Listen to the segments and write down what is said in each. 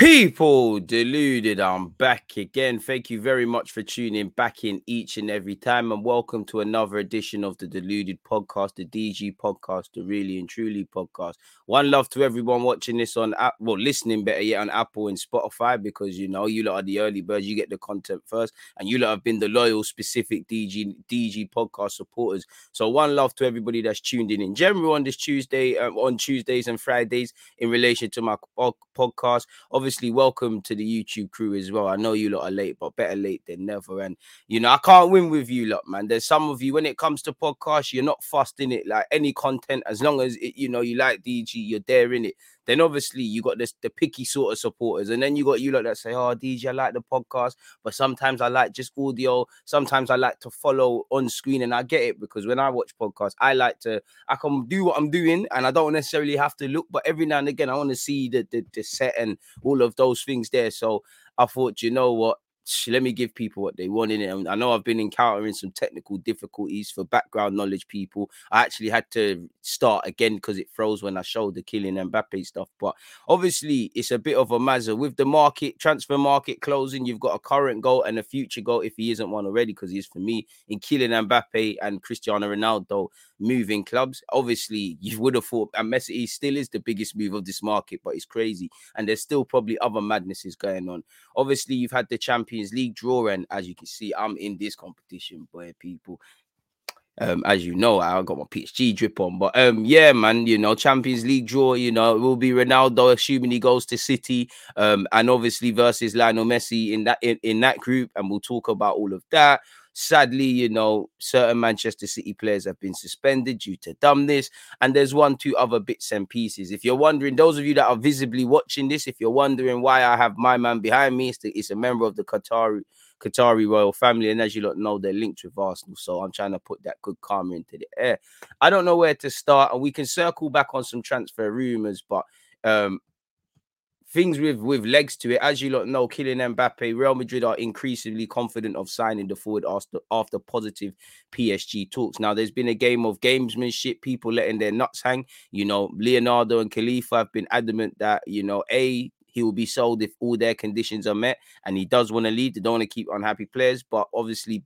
People deluded, I'm back again. Thank you very much for tuning back in each and every time, and welcome to another edition of the Deluded Podcast, the DG Podcast, the Really and Truly Podcast. One love to everyone watching this on listening better yet on Apple and Spotify, because you know you lot are the early birds, you get the content first, and you lot have been the loyal specific DG Podcast supporters. So one love to everybody that's tuned in general on this Tuesday, on Tuesdays and Fridays in relation to my podcast. Obviously, welcome to the YouTube crew as well. I know you lot are late, but better late than never. And, you know, I can't win with you lot, man. There's some of you, when it comes to podcasts, you're not fussed in it. Like, any content, as long as, it, you know, you like DG, you're there in it. Then, obviously, you got this, the picky sort of supporters. And then you got you lot that say, oh, DG, I like the podcast, but sometimes I like just audio. Sometimes I like to follow on screen. And I get it, because when I watch podcasts, I can do what I'm doing and I don't necessarily have to look. But every now and again, I want to see the set and all of those things there. So I thought, you know what? Let me give people what they want in it. And I know I've been encountering some technical difficulties for background knowledge people. I actually had to start again because it froze when I showed the Kylian Mbappe stuff. But obviously, it's a bit of a mazza. With the transfer market closing, you've got a current goal and a future goal, if he isn't one already, because he is for me, in Kylian Mbappe and Cristiano Ronaldo moving clubs. Obviously, you would have thought, and Messi, he still is the biggest move of this market, but it's crazy. And there's still probably other madnesses going on. Obviously, you've had the Champions League draw, and as you can see, I'm in this competition, boy, people. As you know, I got my PSG drip on, but yeah, man, you know, Champions League draw, you know, it will be Ronaldo, assuming he goes to City, and obviously versus Lionel Messi in that group, and we'll talk about all of that. Sadly, you know, certain Manchester City players have been suspended due to dumbness, and there's 1-2 other bits and pieces. If you're wondering, those of you that are visibly watching this, if you're wondering why I have my man behind me, it's a member of the Qatari royal family, and as you lot know, they're linked with Arsenal, so I'm trying to put that good karma into the air. I don't know where to start, and we can circle back on some transfer rumours, but things with legs to it. As you lot know, Kylian Mbappe, Real Madrid are increasingly confident of signing the forward after positive PSG talks. Now, there's been a game of gamesmanship, people letting their nuts hang. You know, Leonardo and Khalifa have been adamant that, you know, he will be sold if all their conditions are met, and he does want to leave. They don't want to keep unhappy players, but obviously,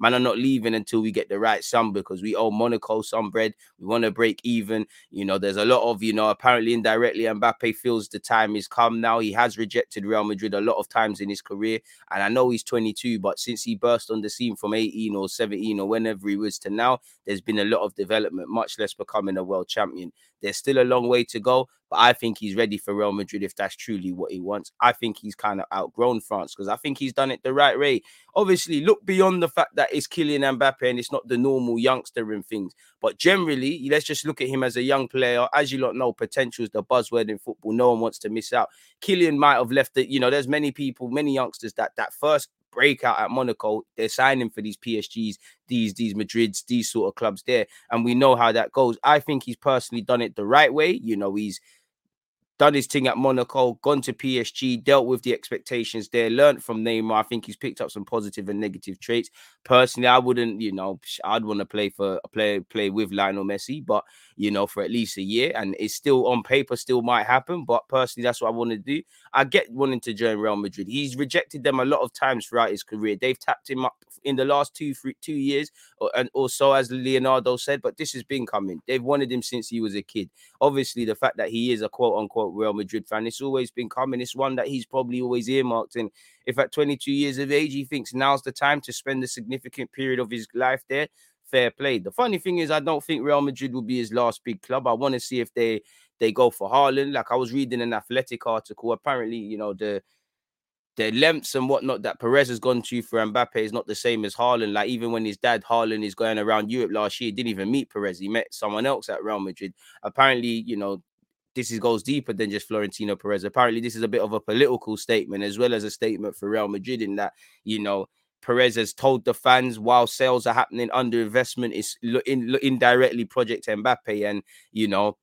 man, I'm not leaving until we get the right sum, because we owe Monaco some bread. We want to break even. You know, there's a lot of, you know, apparently indirectly, Mbappe feels the time is come now. He has rejected Real Madrid a lot of times in his career, and I know he's 22, but since he burst on the scene from 18 or 17 or whenever he was to now, there's been a lot of development, much less becoming a world champion. There's still a long way to go, but I think he's ready for Real Madrid if that's truly what he wants. I think he's kind of outgrown France, because I think he's done it the right way. Obviously, look beyond the fact that it's Kylian Mbappe and it's not the normal youngster and things. But generally, let's just look at him as a young player. As you lot know, potential is the buzzword in football. No one wants to miss out. Kylian might have left it. You know, there's many people, many youngsters that first breakout at Monaco, they're signing for these PSGs, these Madrids, these sort of clubs there. And we know how that goes. I think he's personally done it the right way. You know, he's done his thing at Monaco, gone to PSG, dealt with the expectations there, learned from Neymar. I think he's picked up some positive and negative traits. Personally, I wouldn't, you know, I'd want to play with Lionel Messi, but, you know, for at least a year. And it's still on paper, still might happen. But personally, that's what I want to do. I get wanting to join Real Madrid. He's rejected them a lot of times throughout his career. They've tapped him up in the last two years or so, as Leonardo said, but this has been coming. They've wanted him since he was a kid. Obviously, the fact that he is a quote-unquote Real Madrid fan, it's always been coming. It's one that he's probably always earmarked. And if at 22 years of age he thinks now's the time to spend a significant period of his life there, fair play. The funny thing is, I don't think Real Madrid will be his last big club. I want to see if they go for Haaland. Like, I was reading an Athletic article. Apparently, you know, the lengths and whatnot that Perez has gone to for Mbappe is not the same as Haaland. Like, even when his dad, Haaland, is going around Europe last year, didn't even meet Perez. He met someone else at Real Madrid. Apparently, you know, this goes deeper than just Florentino Perez. Apparently, this is a bit of a political statement as well as a statement for Real Madrid, in that, you know, Perez has told the fans while sales are happening, underinvestment is indirectly Project Mbappe. And, you know,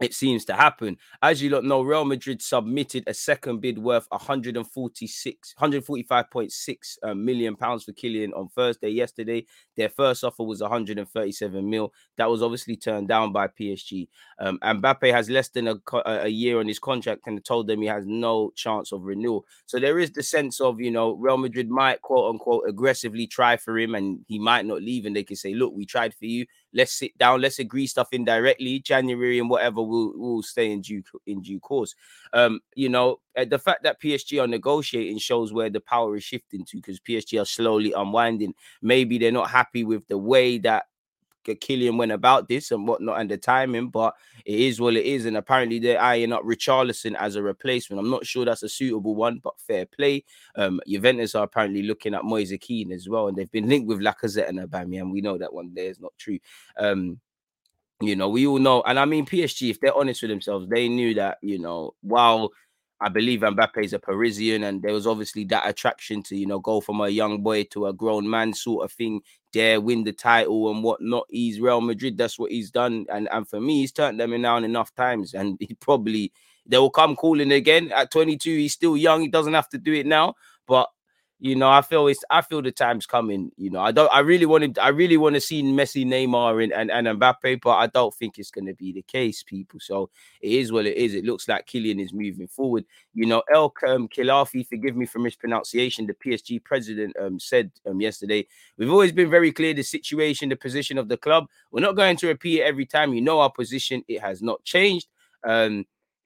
it seems to happen. As you lot know, Real Madrid submitted a second bid worth £145.6 million for Kylian on Thursday, yesterday. Their first offer was $137 million. That was obviously turned down by PSG. Mbappe has less than a year on his contract and told them he has no chance of renewal. So there is the sense of, you know, Real Madrid might, quote unquote, aggressively try for him and he might not leave. And they can say, look, we tried for you. Let's sit down. Let's agree stuff indirectly. January and whatever will stay in due course. You know, the fact that PSG are negotiating shows where the power is shifting to, because PSG are slowly unwinding. Maybe they're not happy with the way that Kylian went about this and whatnot and the timing, but it is what it is. And apparently they're eyeing up Richarlison as a replacement. I'm not sure that's a suitable one, but fair play. Juventus are apparently looking at Moise Keane as well, and they've been linked with Lacazette and Aubameyang. We know that one there is not true. You know, we all know. And I mean, PSG, if they're honest with themselves, they knew that, you know, while I believe Mbappe is a Parisian and there was obviously that attraction to, you know, go from a young boy to a grown man sort of thing, dare win the title and whatnot. He's Real Madrid. That's what he's done. And for me, he's turned them down enough times, and he probably, they will come calling again. At 22, he's still young. He doesn't have to do it now. But, you know, I feel the time's coming. You know, I really want to see Messi, Neymar and Mbappe, but I don't think it's going to be the case, people. So it is what it is. It looks like Kylian is moving forward. You know, El Khilafi, forgive me for mispronunciation, the PSG president said yesterday, we've always been very clear the situation, the position of the club. We're not going to repeat it every time. You know our position. It has not changed.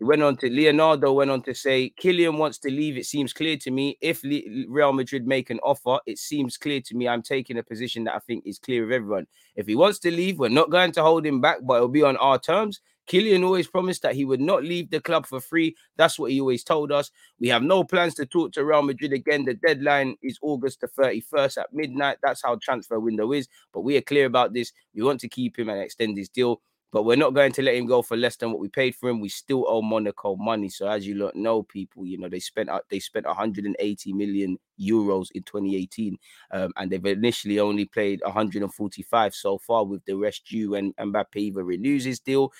Leonardo went on to say, Kylian wants to leave. It seems clear to me. If Real Madrid make an offer, it seems clear to me. I'm taking a position that I think is clear of everyone. If he wants to leave, we're not going to hold him back, but it'll be on our terms. Kylian always promised that he would not leave the club for free. That's what he always told us. We have no plans to talk to Real Madrid again. The deadline is August the 31st at midnight. That's how transfer window is. But we are clear about this. We want to keep him and extend his deal. But we're not going to let him go for less than what we paid for him. We still owe Monaco money. So as you lot know, people, you know, they spent 180 million euros in 2018. And they've initially only played 145 so far, with the rest due when Mbappe either renews his deal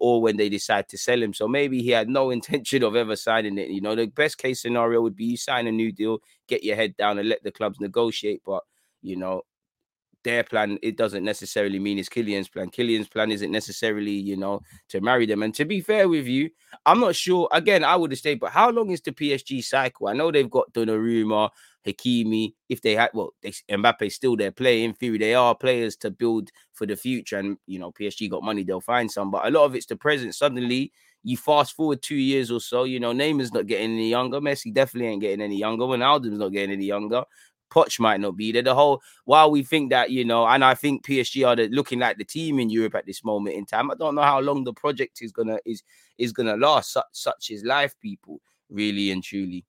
or when they decide to sell him. So maybe he had no intention of ever signing it. You know, the best case scenario would be you sign a new deal, get your head down and let the clubs negotiate. But, you know, their plan, it doesn't necessarily mean it's Kylian's plan. Kylian's plan isn't necessarily, you know, to marry them. And to be fair with you, I'm not sure. Again, I would have stayed, but how long is the PSG cycle? I know they've got Donnarumma, Hakimi. If they had, well, Mbappe's still there playing. In theory, they are players to build for the future. And, you know, PSG got money, they'll find some. But a lot of it's the present. Suddenly, you fast forward 2 years or so, you know, Neymar's not getting any younger. Messi definitely ain't getting any younger. Ronaldo's not getting any younger. Poch might not be there. The whole, while we think that, you know, and I think PSG are looking like the team in Europe at this moment in time, I don't know how long the project is gonna last. Such is life, people, really and truly.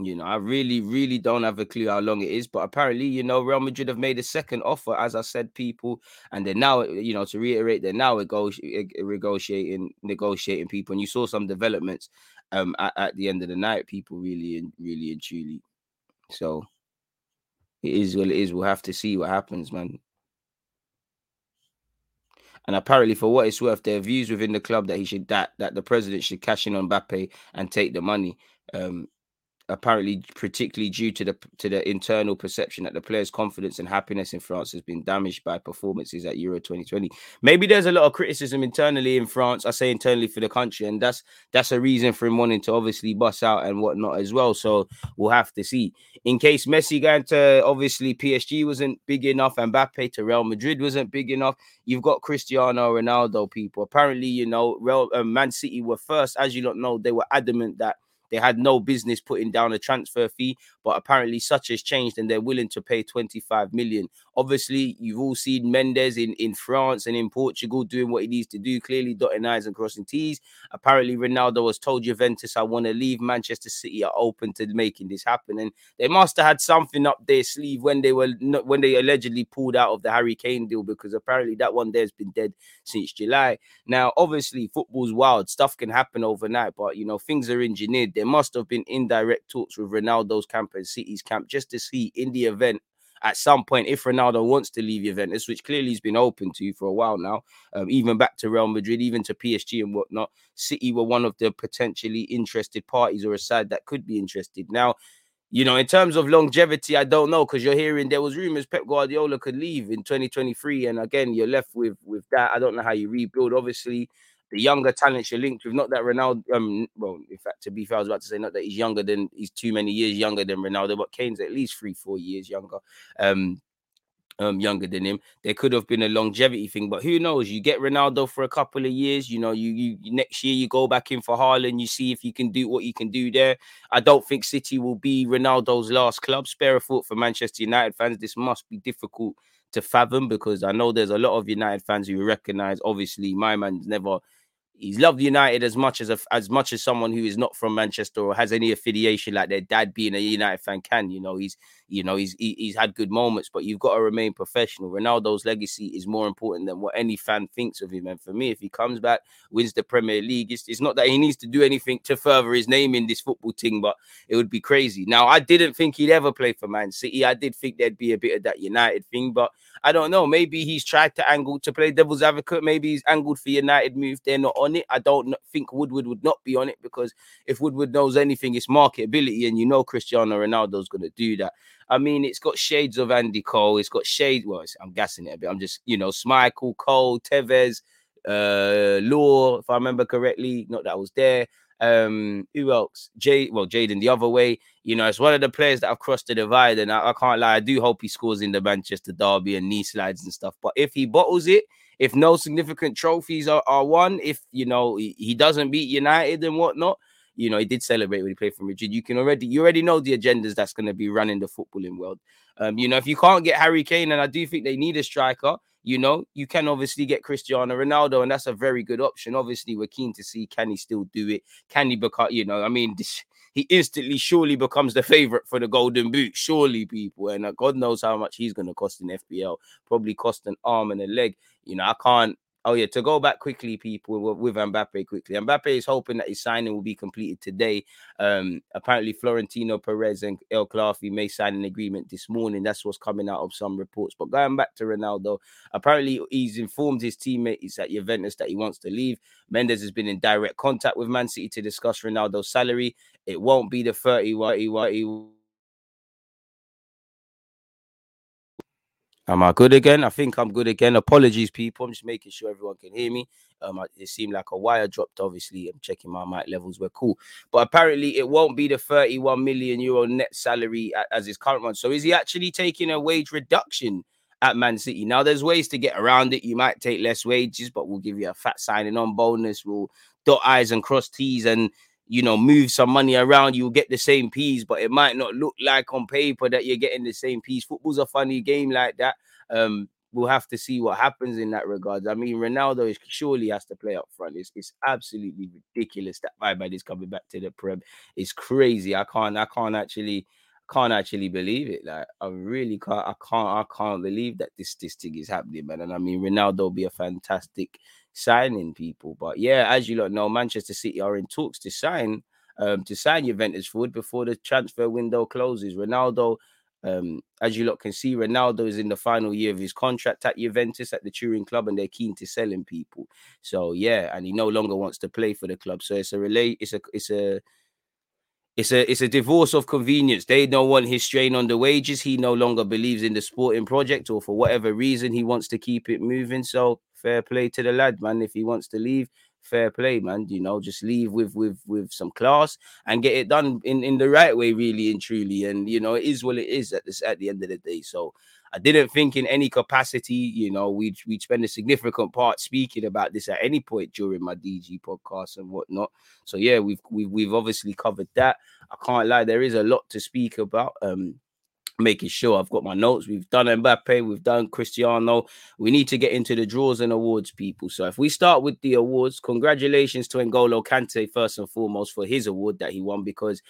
You know, I really, really don't have a clue how long it is, but apparently, you know, Real Madrid have made a second offer, as I said, people, and they're now, you know, to reiterate, they're now negotiating, people, and you saw some developments at the end of the night, people, really and truly. So it is what it is. We'll have to see what happens, man. And apparently, for what it's worth, there are views within the club that that the president should cash in on Mbappe and take the money. Apparently, particularly due to the internal perception that the player's confidence and happiness in France has been damaged by performances at Euro 2020. Maybe there's a lot of criticism internally in France. I say internally for the country, and that's a reason for him wanting to obviously bust out and whatnot as well. So we'll have to see. In case Messi going to, obviously PSG wasn't big enough, and Mbappe to Real Madrid wasn't big enough, you've got Cristiano Ronaldo, people. Apparently, you know, Man City were first. As you lot know, they were adamant that they had no business putting down a transfer fee, but apparently such has changed and they're willing to pay 25 million. Obviously, you've all seen Mendes in France and in Portugal doing what he needs to do, clearly dotting I's and crossing T's. Apparently, Ronaldo has told Juventus, I want to leave. Manchester City are open to making this happen. And they must have had something up their sleeve when they allegedly pulled out of the Harry Kane deal, because apparently that one there's been dead since July. Now, obviously, football's wild. Stuff can happen overnight, but, you know, things are engineered. There must have been indirect talks with Ronaldo's camp and City's camp just to see, in the event at some point, if Ronaldo wants to leave Juventus, which clearly he's been open to for a while now, even back to Real Madrid, even to PSG and whatnot, City were one of the potentially interested parties or a side that could be interested. Now, you know, in terms of longevity, I don't know, because you're hearing there was rumors Pep Guardiola could leave in 2023. And again, you're left with that. I don't know how you rebuild, obviously. The younger talents you're linked with, not that Ronaldo, well, in fact, to be fair, I was about to say not that he's younger than, he's too many years younger than Ronaldo, but Kane's at least 3-4 years younger, younger than him. There could have been a longevity thing, but who knows? You get Ronaldo for a couple of years, you know, you next year you go back in for Haaland, you see if you can do what you can do there. I don't think City will be Ronaldo's last club. Spare a thought for Manchester United fans. This must be difficult to fathom, because I know there's a lot of United fans who recognize, obviously, my man's never... He's loved United as much as someone who is not from Manchester or has any affiliation, like their dad being a United fan can. You know, he's had good moments, but you've got to remain professional. Ronaldo's legacy is more important than what any fan thinks of him. And for me, if he comes back, wins the Premier League, it's not that he needs to do anything to further his name in this football thing, but it would be crazy. Now, I didn't think he'd ever play for Man City. I did think there'd be a bit of that United thing, but I don't know. Maybe he's tried to angle, to play devil's advocate. Maybe he's angled for United move. They're not on it. I don't think Woodward would not be on it, because if Woodward knows anything, it's marketability, and you know Cristiano Ronaldo's going to do that. I mean, it's got shades of Andy Cole. It's got shades. Well, I'm gassing it a bit. I'm just, you know, Schmeichel, Cole, Tevez, Law, if I remember correctly. Not that I was there. Who else? Jaden the other way. You know, it's one of the players that have crossed the divide, and I can't lie. I do hope he scores in the Manchester derby and knee slides and stuff. But if he bottles it, if no significant trophies are won, if, you know, he doesn't beat United and whatnot, you know, he did celebrate when he played for Madrid. You already know the agendas that's going to be running the footballing world. You know, if you can't get Harry Kane, and I do think they need a striker, you know, you can obviously get Cristiano Ronaldo, and that's a very good option. Obviously, we're keen to see, can he still do it? Can he become, you know, I mean, he instantly surely becomes the favourite for the Golden Boot, surely, people. And God knows how much he's going to cost in FPL, probably cost an arm and a leg. You know, I can't. Oh, yeah, to go back quickly, people, with Mbappe quickly. Mbappe is hoping that his signing will be completed today. Apparently, Florentino Perez and El Clafi may sign an agreement this morning. That's what's coming out of some reports. But going back to Ronaldo, apparently he's informed his teammates at Juventus that he wants to leave. Mendes has been in direct contact with Man City to discuss Ronaldo's salary. It won't be the 31. Am I good again? I think I'm good again. Apologies, people. I'm just making sure everyone can hear me. It seemed like a wire dropped, obviously. I'm checking my mic levels. We're cool. But apparently, it won't be the 31 million euro net salary as his current one. So is he actually taking a wage reduction at Man City? Now, there's ways to get around it. You might take less wages, but we'll give you a fat signing on bonus. We'll dot I's and cross T's and, you know, move some money around, you'll get the same piece, but it might not look like on paper that you're getting the same piece. Football's a funny game like that. We'll have to see what happens in that regard. I mean, Ronaldo surely has to play up front. It's absolutely ridiculous that my man is coming back to the Prem. It's crazy. I can't actually believe it. Like, I really can't. I can't believe that this thing is happening, man. And I mean, Ronaldo will be a fantastic signing, people. But yeah, as you lot know, Manchester City are in talks to sign Juventus forward before the transfer window closes. Ronaldo, as you lot can see, Ronaldo is in the final year of his contract at Juventus at the Turin club, and they're keen to sell him, people. So yeah, and he no longer wants to play for the club. So it's a divorce of convenience. They don't want his strain on the wages. He no longer believes in the sporting project, or for whatever reason, he wants to keep it moving. So fair play to the lad, man. If he wants to leave, fair play, man. You know, just leave with some class and get it done in the right way, really and truly. And, you know, it is what it is at the end of the day. So I didn't think in any capacity, you know, we'd spend a significant part speaking about this at any point during my DG podcast and whatnot. So yeah, we've obviously covered that. I can't lie, there is a lot to speak about. Making sure I've got my notes. We've done Mbappe, we've done Cristiano. We need to get into the draws and awards, people. So if we start with the awards, congratulations to N'Golo Kante, first and foremost, for his award that he won, because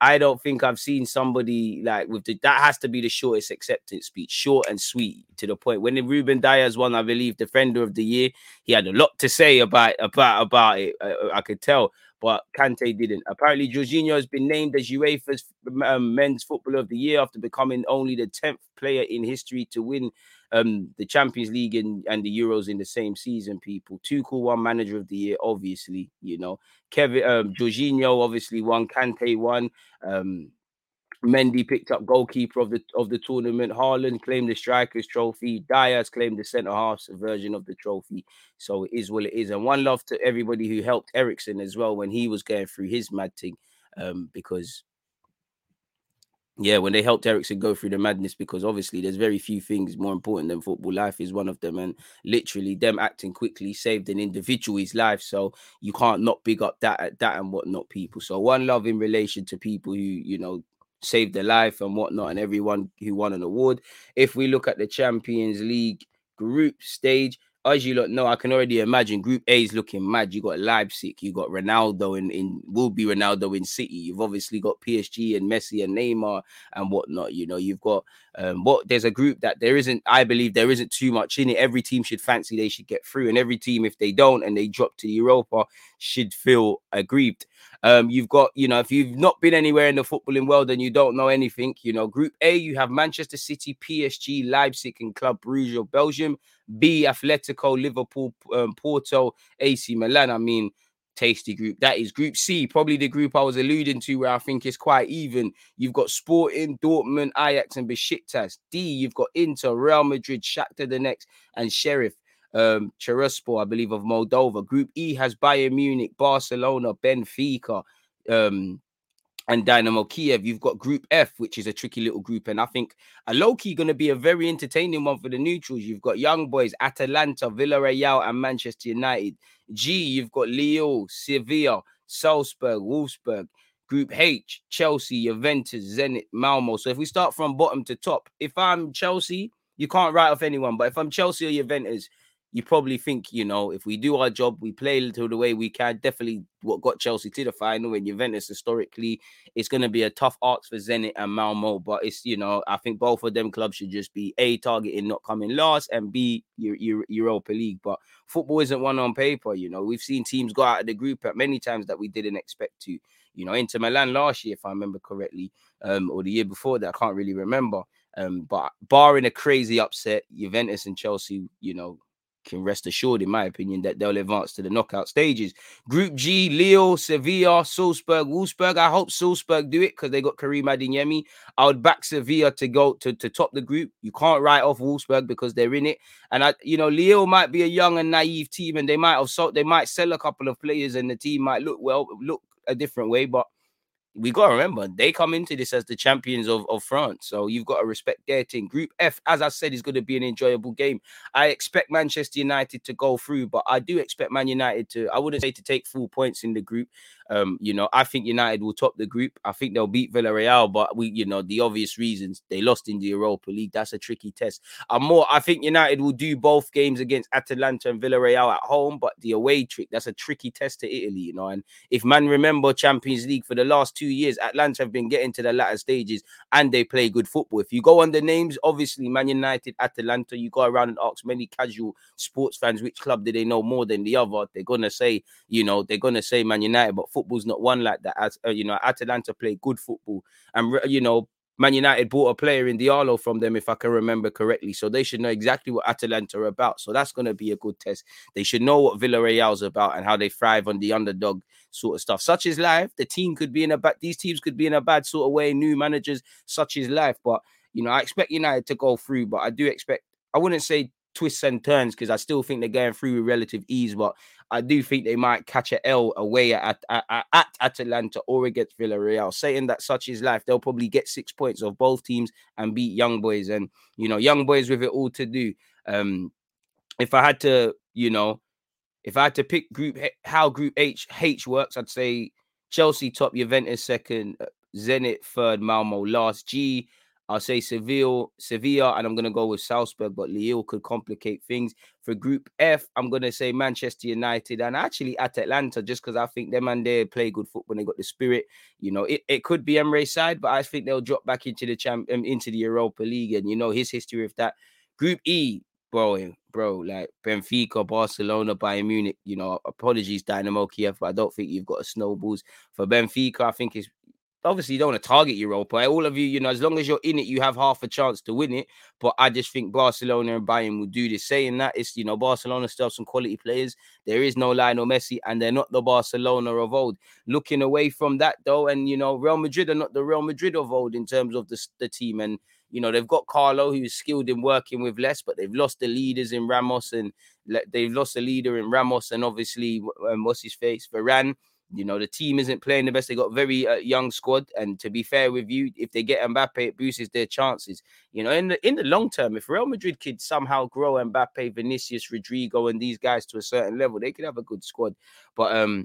I don't think I've seen somebody like that has to be the shortest acceptance speech, short and sweet, to the point. When Ruben Dias won, I believe, Defender of the Year, he had a lot to say about it, I could tell. but Kante didn't. Apparently, Jorginho has been named as UEFA's Men's Footballer of the Year after becoming only the 10th player in history to win the Champions League and the Euros in the same season, people. Tuchel won Manager of the Year, obviously, you know. Jorginho obviously won, Kante won. Mendy picked up goalkeeper of the tournament. Haaland claimed the strikers' trophy. Diaz claimed the centre-half's version of the trophy. So it is what it is. And one love to everybody who helped Eriksen as well when he was going through his mad thing. Because, yeah, when they helped Eriksen go through the madness, because obviously there's very few things more important than football. Life is one of them. And literally them acting quickly saved an individual's life. So you can't not big up that and whatnot, people. So one love in relation to people who, you know, saved their life and whatnot, and everyone who won an award. If we look at the Champions League group stage, as you lot know, I can already imagine Group A is looking mad. You got Leipzig, you got Ronaldo in City. You've obviously got PSG and Messi and Neymar and whatnot. You know, you've got there's a group that I believe there isn't too much in it. Every team should fancy they should get through, and every team, if they don't and they drop to Europa, should feel aggrieved. You've got, you know, if you've not been anywhere in the footballing world and you don't know anything, you know, Group A, you have Manchester City, PSG, Leipzig and Club Brugge of Belgium. B, Atletico, Liverpool, Porto, AC Milan. I mean, tasty group. That is Group C, probably the group I was alluding to where I think it's quite even. You've got Sporting, Dortmund, Ajax and Besiktas. D, you've got Inter, Real Madrid, Shakhtar Donetsk and Sheriff. Tiraspol, I believe, of Moldova. Group E has Bayern Munich, Barcelona, Benfica, and Dynamo Kiev. You've got Group F, which is a tricky little group, and I think a low-key going to be a very entertaining one for the neutrals. You've got Young Boys, Atalanta, Villarreal, and Manchester United. G, you've got Lille, Sevilla, Salzburg, Wolfsburg. Group H, Chelsea, Juventus, Zenit, Malmo. So if we start from bottom to top, if I'm Chelsea, you can't write off anyone, but if I'm Chelsea or Juventus, you probably think, you know, if we do our job, we play to the way we can. Definitely what got Chelsea to the final and Juventus historically, it's going to be a tough ask for Zenit and Malmo. But it's, you know, I think both of them clubs should just be A, targeting not coming last, and B, Europa League. But football isn't one on paper, you know. We've seen teams go out of the group at many times that we didn't expect to. You know, Inter Milan last year, if I remember correctly, or the year before that, I can't really remember. But barring a crazy upset, Juventus and Chelsea, you know, can rest assured, in my opinion, that they'll advance to the knockout stages. Group G, Lille, Sevilla, Salzburg, Wolfsburg. I hope Salzburg do it because they got Karim Adeyemi. I would back Sevilla to go to top the group. You can't write off Wolfsburg because they're in it. And, Lille might be a young and naive team, and they might sell a couple of players and the team might look a different way. But we got to remember, they come into this as the champions of France. So you've got to respect their team. Group F, as I said, is going to be an enjoyable game. I expect Manchester United to go through, but I do expect Man United I wouldn't say to take full points in the group. I think United will top the group. I think they'll beat Villarreal, but the obvious reasons, they lost in the Europa League. That's a tricky test. I think United will do both games against Atalanta and Villarreal at home, but the away trick, that's a tricky test to Italy, you know. And if man remember Champions League for the last 2 years, Atlanta have been getting to the latter stages and they play good football. If you go on the names, obviously Man United, Atalanta, you go around and ask many casual sports fans, which club do they know more than the other? They're going to say, Man United, but football's not one like that. As Atalanta play good football, and Man United bought a player in Diallo from them, if I can remember correctly. So they should know exactly what Atalanta are about. So that's going to be a good test. They should know what Villarreal's about and how they thrive on the underdog sort of stuff. Such is life. These teams could be in a bad sort of way. New managers, such is life. But I expect United to go through. But I do expect, I wouldn't say twists and turns, because I still think they're going through with relative ease, but I do think they might catch an L away at Atalanta or against Villarreal. Saying that, such is life, they'll probably get 6 points of both teams and beat Young Boys. And, Young Boys with it all to do. If I had to pick how Group H works, I'd say Chelsea top, Juventus second, Zenit third, Malmo last. G, I'll say Sevilla, and I'm going to go with Salzburg, but Lille could complicate things. For Group F, I'm going to say Manchester United and actually Atalanta, just because I think them and they play good football and they got the spirit. It could be Emre's side, but I think they'll drop back into the Europa League and, his history of that. Group E, bro, like Benfica, Barcelona, Bayern Munich, you know, apologies, Dynamo Kiev, but I don't think you've got a snowballs. For Benfica, I think it's, obviously, you don't want to target Europa. All of you, you know, as long as you're in it, you have half a chance to win it. But I just think Barcelona and Bayern will do this. Saying that, it's, you know, Barcelona still have some quality players. There is no Lionel Messi, and they're not the Barcelona of old. Looking away from that, though, and, you know, Real Madrid are not the Real Madrid of old in terms of the team. And, you know, they've got Carlo, who's skilled in working with less, but they've lost the leaders in Ramos, and they've lost the leader in Ramos, and obviously, what's his face, Varane. You know, the team isn't playing the best. They got very young squad. And to be fair with you, if they get Mbappe, it boosts their chances. You know, in the long term, if Real Madrid could somehow grow Mbappe, Vinicius, Rodrigo, and these guys to a certain level, they could have a good squad. But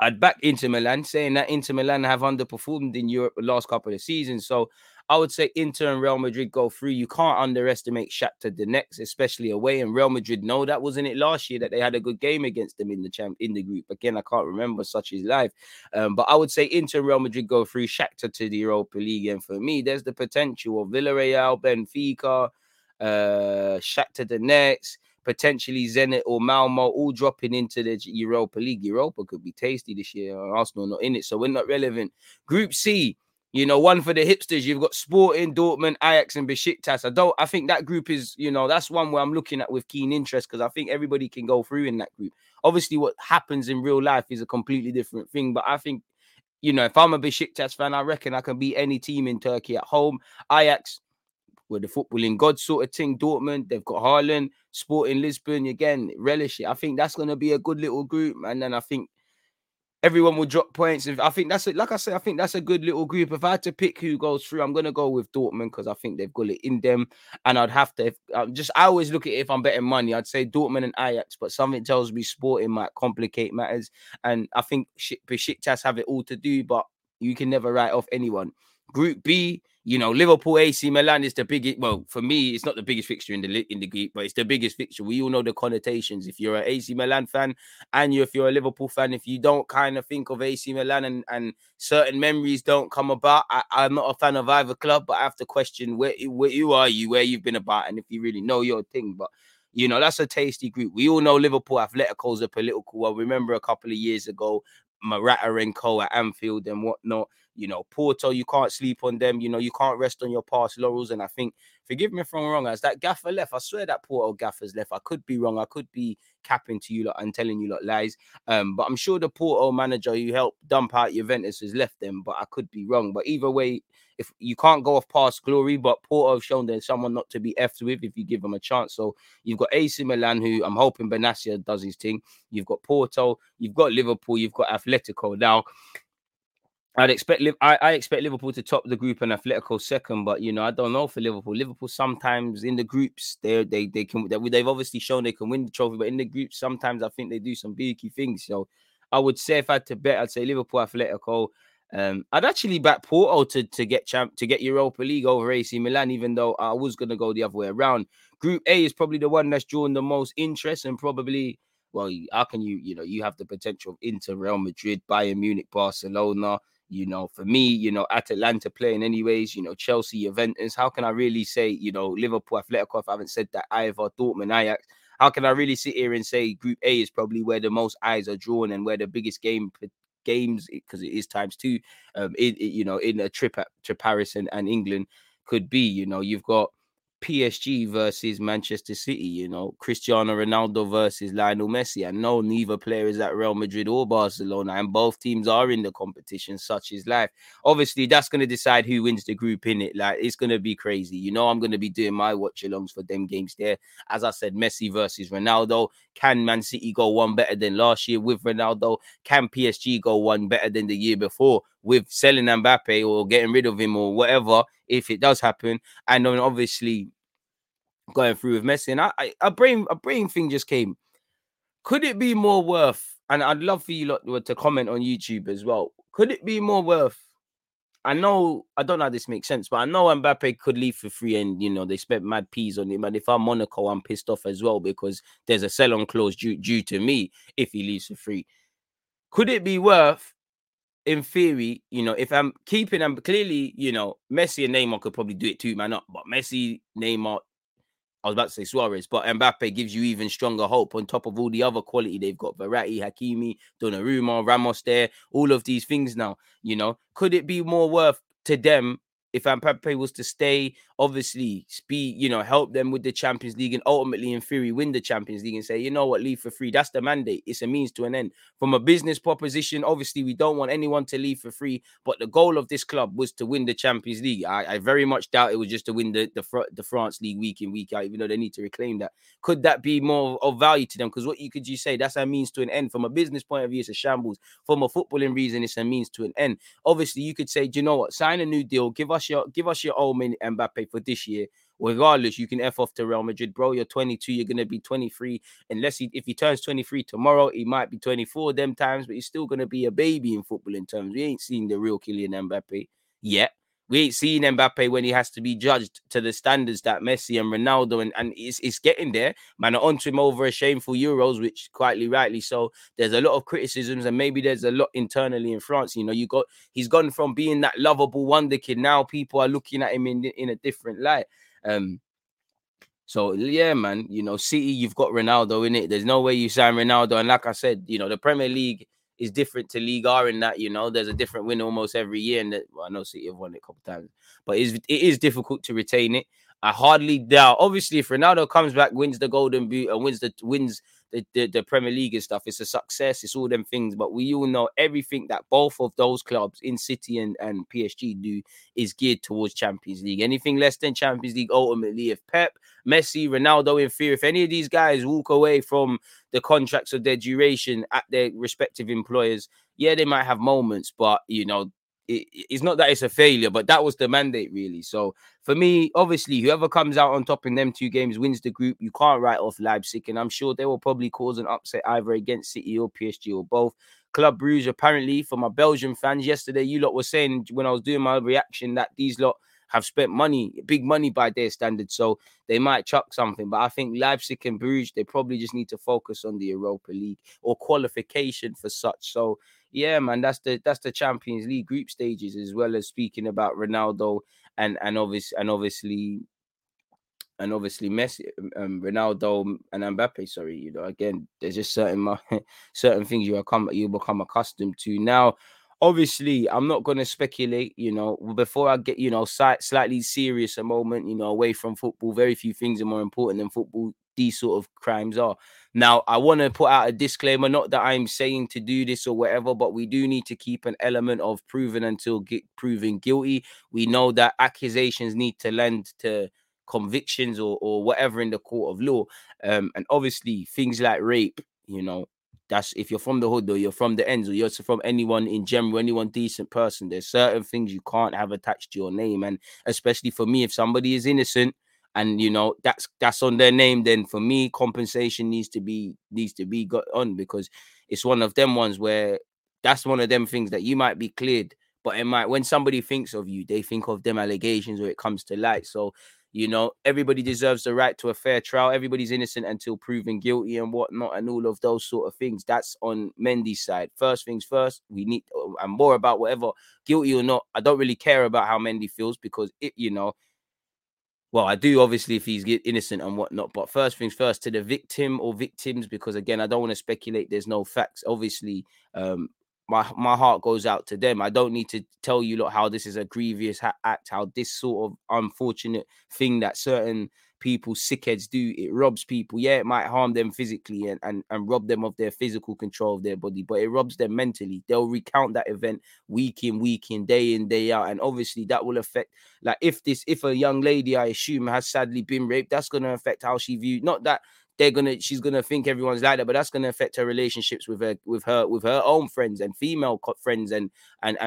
I'd back Inter Milan, saying that Inter Milan have underperformed in Europe the last couple of seasons. So I would say Inter and Real Madrid go through. You can't underestimate Shakhtar Donetsk, especially away. And Real Madrid know that, wasn't it last year that they had a good game against them in the group? Again, I can't remember, such is life. But I would say Inter and Real Madrid go through, Shakhtar to the Europa League. And for me, there's the potential of Villarreal, Benfica, Shakhtar Donetsk, potentially Zenit or Malmo, all dropping into the Europa League. Europa could be tasty this year. Arsenal not in it, so we're not relevant. Group C, you know, one for the hipsters. You've got Sporting, Dortmund, Ajax, and Besiktas. I think that group is, you know, that's one where I'm looking at with keen interest because I think everybody can go through in that group. Obviously, what happens in real life is a completely different thing, but I think, you know, if I'm a Besiktas fan, I reckon I can beat any team in Turkey at home. Ajax, with the footballing god sort of thing. Dortmund, they've got Haaland. Sporting Lisbon, again, relish it. I think that's going to be a good little group. And then I think everyone will drop points. I think that's it. Like I said, I think that's a good little group. If I had to pick who goes through, I'm going to go with Dortmund because I think they've got it in them. And I'd have to, I always look at it if I'm betting money. I'd say Dortmund and Ajax, but something tells me Sporting might complicate matters. And I think Besiktas have it all to do, but you can never write off anyone. Group B, you know, Liverpool, AC Milan is the biggest. Well, for me, it's not the biggest fixture in the group, but it's the biggest fixture. We all know the connotations. If you're an AC Milan fan and if you're a Liverpool fan, if you don't kind of think of AC Milan and certain memories don't come about, I'm not a fan of either club, but I have to question where who are you, where you've been about, and if you really know your thing. But you know, that's a tasty group. We all know Liverpool Atletico's a political one. Remember a couple of years ago, Morata and Co at Anfield and whatnot. You know, Porto, you can't sleep on them. You know, you can't rest on your past laurels. And I think, forgive me if I'm wrong, as that gaffer left, I swear that Porto gaffer's left. I could be wrong. I could be capping to you lot and telling you lot lies. But I'm sure the Porto manager who helped dump out Juventus has left them, but I could be wrong. But either way, if you can't go off past glory, but Porto have shown there's someone not to be effed with if you give them a chance. So you've got AC Milan, who I'm hoping Benassia does his thing. You've got Porto, you've got Liverpool, you've got Atletico. Now, I expect Liverpool to top the group and Atletico second, but you know, I don't know for Liverpool. Liverpool sometimes in the groups they've obviously shown they can win the trophy, but in the groups sometimes I think they do some beaky things. So I would say if I had to bet, I'd say Liverpool, Atletico. I'd actually back Porto to get Europa League over AC Milan, even though I was going to go the other way around. Group A is probably the one that's drawn the most interest and probably. Well, how can you know, you have the potential of Inter, Real Madrid, Bayern Munich, Barcelona. You know, for me, you know, Atalanta playing anyways, you know, Chelsea, Juventus. How can I really say, you know, Liverpool, Atletico, if I haven't said that, either Dortmund, Ajax. How can I really sit here and say Group A is probably where the most eyes are drawn and where the biggest games, because it is times 2, you know, in a trip to Paris and England could be. You know, you've got PSG versus Manchester City, you know, Cristiano Ronaldo versus Lionel Messi. I know neither player is at Real Madrid or Barcelona, and both teams are in the competition, such is life. Obviously, that's going to decide who wins the group, innit? Like, it's going to be crazy. You know, I'm going to be doing my watch-alongs for them games there. As I said, Messi versus Ronaldo. Can Man City go one better than last year with Ronaldo? Can PSG go one better than the year before with selling Mbappe or getting rid of him or whatever, if it does happen? And then obviously going through with Messi. And a brain thing just came. Could it be more worth, and I'd love for you lot to comment on YouTube as well, could it be more worth, I know, I don't know how this makes sense, but I know Mbappe could leave for free and, you know, they spent mad peas on him. And if I'm Monaco, I'm pissed off as well because there's a sell-on clause due to me if he leaves for free. Could it be worth, in theory, you know, if I'm keeping them, clearly, you know, Messi and Neymar could probably do it too, man up. But Messi, Neymar, I was about to say Suarez, but Mbappe gives you even stronger hope on top of all the other quality they've got. Verratti, Hakimi, Donnarumma, Ramos there, all of these things now, you know. Could it be more worth to them if Mbappe was to stay, obviously, speed, you know, help them with the Champions League and ultimately, in theory, win the Champions League and say, you know what, leave for free. That's the mandate. It's a means to an end. From a business proposition, obviously, we don't want anyone to leave for free, but the goal of this club was to win the Champions League. I very much doubt it was just to win the France League week in, week out, even though they need to reclaim that. Could that be more of value to them? Because what you could you say? That's a means to an end. From a business point of view, it's a shambles. From a footballing reason, it's a means to an end. Obviously, you could say, do you know what, sign a new deal, give us your old Mbappe for this year. Regardless, you can F off to Real Madrid, bro. You're 22, you're going to be 23. Unless if he turns 23 tomorrow, he might be 24 them times, but he's still going to be a baby in football in terms. We ain't seen the real Kylian Mbappe yet. We ain't seen Mbappe when he has to be judged to the standards that Messi and Ronaldo, and it's getting there. Man, are onto him over a shameful Euros, which quietly, rightly so. There's a lot of criticisms, and maybe there's a lot internally in France. You know, he's gone from being that lovable wonder kid. Now people are looking at him in a different light. So, yeah, man, you know, City, you've got Ronaldo in it. There's no way you sign Ronaldo. And like I said, you know, the Premier League is different to Ligue 1 in that, you know, there's a different win almost every year. And that, well, I know City have won it a couple of times, but it is difficult to retain it. I hardly doubt. Obviously, if Ronaldo comes back, wins the Golden Boot and wins the Premier League and stuff, it's a success. It's all them things. But we all know everything that both of those clubs in City and PSG do is geared towards Champions League. Anything less than Champions League, ultimately, if Pep, Messi, Ronaldo, in fear, if any of these guys walk away from the contracts of their duration at their respective employers, yeah, they might have moments, but, you know, it's not that it's a failure, but that was the mandate, really. So for me, obviously, whoever comes out on top in them two games wins the group. You can't write off Leipzig, and I'm sure they will probably cause an upset either against City or PSG or both. Club Brugge, apparently, for my Belgian fans, yesterday, you lot were saying when I was doing my reaction that these lot have spent money, big money by their standards, so they might chuck something. But I think Leipzig and Bruges, they probably just need to focus on the Europa League or qualification for such. So, yeah, man, that's the Champions League group stages, as well as speaking about Ronaldo and obviously Messi, Ronaldo and Mbappe. Sorry, you know, again, there's just certain things you become accustomed to now. Obviously, I'm not going to speculate, you know, before I get, you know, slightly serious a moment, you know, away from football. Very few things are more important than football. These sort of crimes are. Now, I want to put out a disclaimer, not that I'm saying to do this or whatever, but we do need to keep an element of proven until proven guilty. We know that accusations need to lend to convictions or whatever in the court of law. And obviously, things like rape, you know, that's if you're from the hood or you're from the ends or you're from anyone in general, anyone decent person, there's certain things you can't have attached to your name. And especially for me, if somebody is innocent, and, you know, that's on their name, then for me, compensation needs to be got on, because it's one of them ones where that's one of them things that you might be cleared, but it might, when somebody thinks of you, they think of them allegations or it comes to light. So, you know, everybody deserves the right to a fair trial. Everybody's innocent until proven guilty and whatnot and all of those sort of things. That's on Mendy's side. First things first, we need, and more about whatever, guilty or not, I don't really care about how Mendy feels, because it, you know, well, I do, obviously, if he's innocent and whatnot. But first things first, to the victim or victims, because, again, I don't want to speculate. There's no facts. Obviously, my heart goes out to them. I don't need to tell you, look, how this is a grievous act, how this sort of unfortunate thing that certain people, sickheads, do. It robs people. Yeah, it might harm them physically and rob them of their physical control of their body, but it robs them mentally. They'll recount that event week in, day in, day out, and obviously that will affect, like, if a young lady, I assume, has sadly been raped, that's going to affect how she viewed, not that she's gonna think everyone's like that, but that's gonna affect her relationships with her own friends and female friends and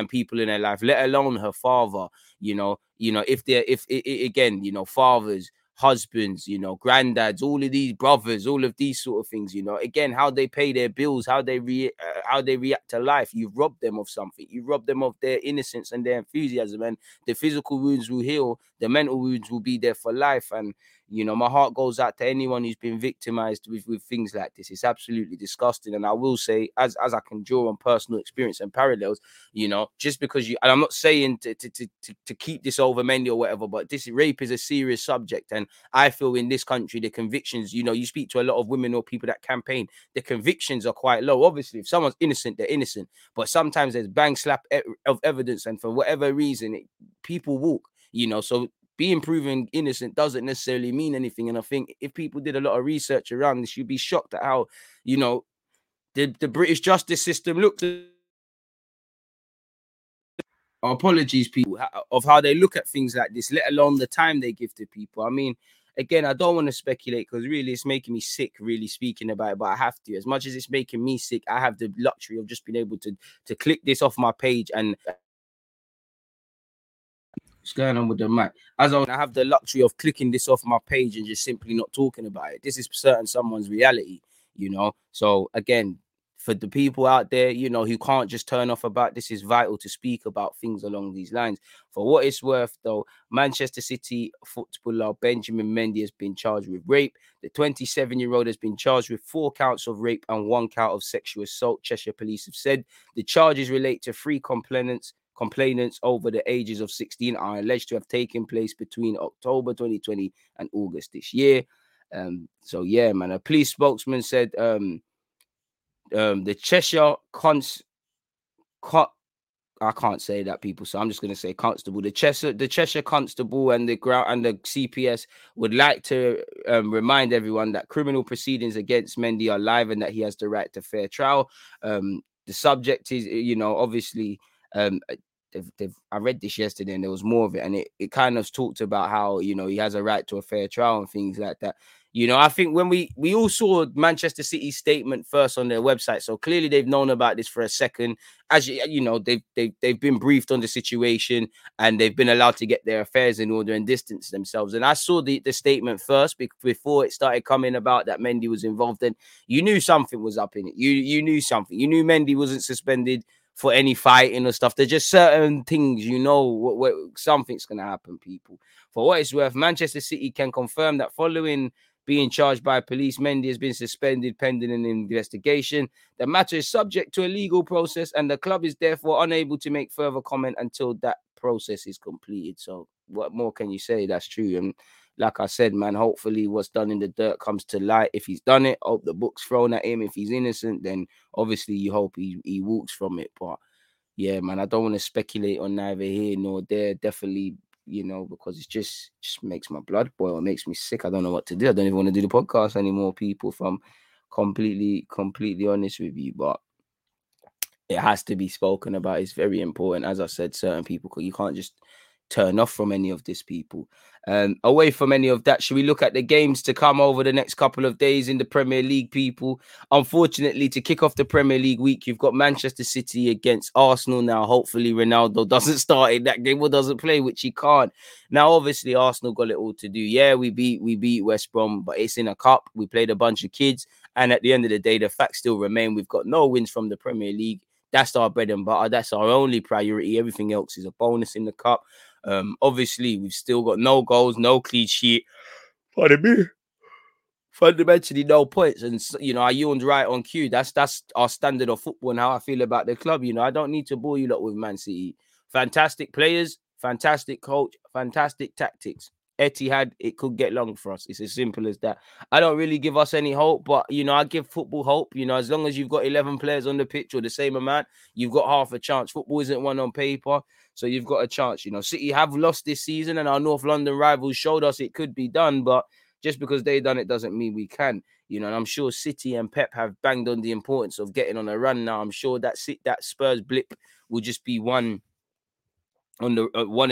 people in her life, let alone her father. You know, if, again, you know, fathers, husbands, you know, granddads, all of these brothers, all of these sort of things, you know, again, how they pay their bills, how they react to life. You've robbed them of something. You've robbed them of their innocence and their enthusiasm, and the physical wounds will heal. The mental wounds will be there for life. And, You know, my heart goes out to anyone who's been victimized with things like this. It's absolutely disgusting. And I will say, as I can draw on personal experience and parallels, you know, just because you, and I'm not saying to keep this over Mendy or whatever, but this rape is a serious subject. And I feel in this country, the convictions, you know, you speak to a lot of women or people that campaign, the convictions are quite low. Obviously, if someone's innocent, they're innocent. But sometimes there's bang slap of evidence. And for whatever reason, people walk, you know, so being proven innocent doesn't necessarily mean anything. And I think if people did a lot of research around this, you'd be shocked at how, you know, the British justice system looked at. Apologies, people, of how they look at things like this, let alone the time they give to people. I mean, again, I don't want to speculate because really it's making me sick really speaking about it, but I have to. As much as it's making me sick, I have the luxury of just being able to click this off my page and... What's going on with the mic? As I have the luxury of clicking this off my page and just simply not talking about it. This is certain someone's reality, you know? So again, for the people out there, you know, who can't just turn off about this, is vital to speak about things along these lines. For what it's worth, though, Manchester City footballer Benjamin Mendy has been charged with rape. The 27-year-old has been charged with 4 counts of rape and 1 count of sexual assault, Cheshire Police have said. The charges relate to 3 complainants over the ages of 16 are alleged to have taken place between October 2020 and August this year. So, yeah, man, a police spokesman said the Cheshire I can't say that, people, so I'm just going to say constable. The Cheshire constable and the CPS would like to remind everyone that criminal proceedings against Mendy are live and that he has the right to fair trial. The subject is, you know, obviously... I read this yesterday and there was more of it, and it kind of talked about how, you know, he has a right to a fair trial and things like that. You know, I think when we all saw Manchester City's statement first on their website, so clearly they've known about this for a second. As you know, they've been briefed on the situation and they've been allowed to get their affairs in order and distance themselves. And I saw the statement first before it started coming about that Mendy was involved, and you knew something was up in it. You knew something. You knew Mendy wasn't suspended for any fighting or stuff. There's just certain things, you know, what something's going to happen, people. For what it's worth, Manchester City can confirm that following being charged by police, Mendy has been suspended pending an investigation. The matter is subject to a legal process and the club is therefore unable to make further comment until that process is completed. So what more can you say? That's true. And like I said, man, hopefully what's done in the dirt comes to light. If he's done it, hope the book's thrown at him. If he's innocent, then obviously you hope he walks from it. But yeah, man, I don't want to speculate on neither here nor there. Definitely, you know, because it just makes my blood boil. It makes me sick. I don't know what to do. I don't even want to do the podcast anymore, people, if I'm completely honest with you. But it has to be spoken about. It's very important. As I said, certain people, you can't just turn off from any of this, people. Away from any of that, should we look at the games to come over the next couple of days in the Premier League, people? Unfortunately, to kick off the Premier League week, you've got Manchester City against Arsenal. Now, hopefully Ronaldo doesn't start in that game or doesn't play, which he can't. Now, obviously, Arsenal got it all to do. Yeah, we beat West Brom, but it's in a cup. We played a bunch of kids. And at the end of the day, the facts still remain. We've got no wins from the Premier League. That's our bread and butter. That's our only priority. Everything else is a bonus in the cup. Obviously, we've still got no goals, no clean sheet. Pardon me. Fundamentally, no points. And, you know, I yawned right on cue. That's our standard of football and how I feel about the club. You know, I don't need to bore you lot with Man City. Fantastic players, fantastic coach, fantastic tactics. Etihad, it could get long for us. It's as simple as that. I don't really give us any hope, but, you know, I give football hope. You know, as long as you've got 11 players on the pitch or the same amount, you've got half a chance. Football isn't one on paper, so you've got a chance. You know, City have lost this season and our North London rivals showed us it could be done, but just because they've done it doesn't mean we can. You know, and I'm sure City and Pep have banged on the importance of getting on a run now. I'm sure that Spurs blip will just be one in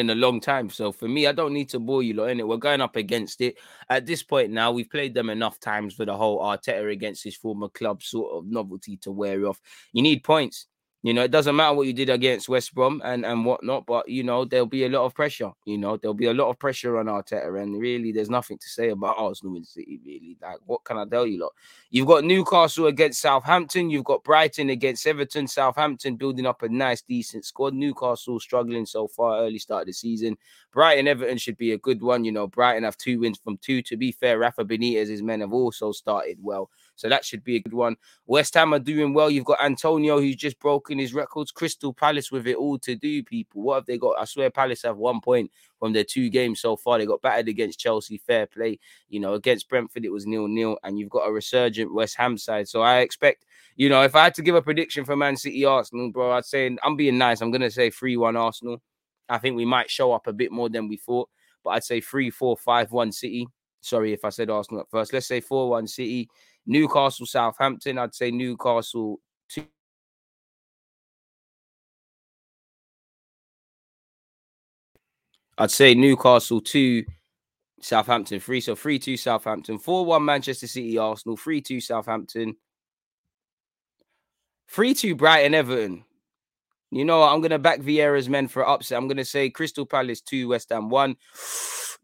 a long time. So for me, I don't need to bore you lot in it. We're going up against it at this point now. We've played them enough times for the whole Arteta against his former club sort of novelty to wear off. You need points. You know, it doesn't matter what you did against West Brom and whatnot, but, you know, there'll be a lot of pressure. You know, there'll be a lot of pressure on Arteta, and really there's nothing to say about Arsenal and City, really. Like, what can I tell you lot? You've got Newcastle against Southampton. You've got Brighton against Everton. Southampton building up a nice, decent squad. Newcastle struggling so far, early start of the season. Brighton, Everton should be a good one. You know, Brighton have 2 wins from 2. To be fair, Rafa Benitez's men have also started well. So that should be a good one. West Ham are doing well. You've got Antonio, who's just broken his records. Crystal Palace with it all to do, people. What have they got? I swear Palace have 1 point from their 2 games so far. They got battered against Chelsea, fair play. You know, against Brentford, it was 0-0. And you've got a resurgent West Ham side. So I expect, you know, if I had to give a prediction for Man City Arsenal, bro, I'd say, I'm being nice, I'm going to say 3-1 Arsenal. I think we might show up a bit more than we thought. But I'd say 3-4, 5-1 City. Sorry if I said Arsenal at first. Let's say 4-1 City. Newcastle, Southampton, I'd say Newcastle 2. I'd say Newcastle 2, Southampton 3. So 3-2 Southampton, 4-1 Manchester City, Arsenal, 3-2 Southampton, 3-2 Brighton, Everton. You know what? I'm going to back Vieira's men for an upset. I'm going to say Crystal Palace 2, West Ham 1.